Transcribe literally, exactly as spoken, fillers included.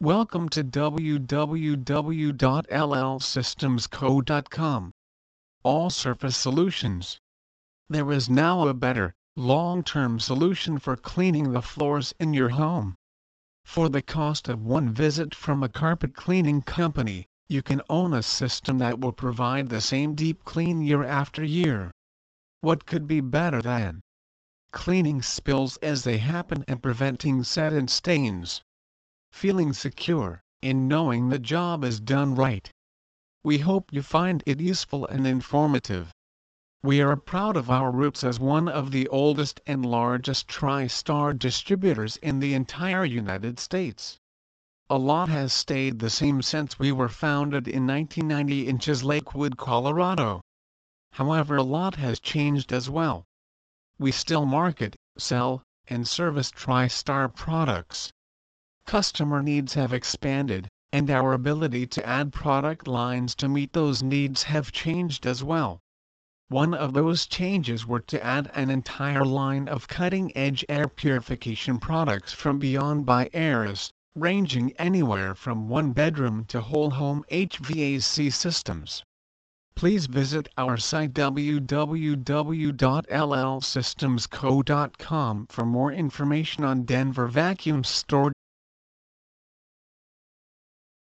Welcome to w w w dot l l systems co dot com. All Surface Solutions. There is now a better, long-term solution for cleaning the floors in your home. For the cost of one visit from a carpet cleaning company, you can own a system that will provide the same deep clean year after year. What could be better than cleaning spills as they happen and preventing set-in stains? Feeling secure in knowing the job is done right. We hope you find it useful and informative. We are proud of our roots as one of the oldest and largest TriStar distributors in the entire United States. A lot has stayed the same since we were founded in nineteen ninety in Lakewood, Colorado. However, a lot has changed as well. We still market, sell, and service TriStar products. Customer needs have expanded, and our ability to add product lines to meet those needs have changed as well. One of those changes were to add an entire line of cutting-edge air purification products from Beyond by Airis, ranging anywhere from one-bedroom to whole-home H V A C systems. Please visit our site w w w dot l l systems co dot com for more information on Denver Vacuum Store.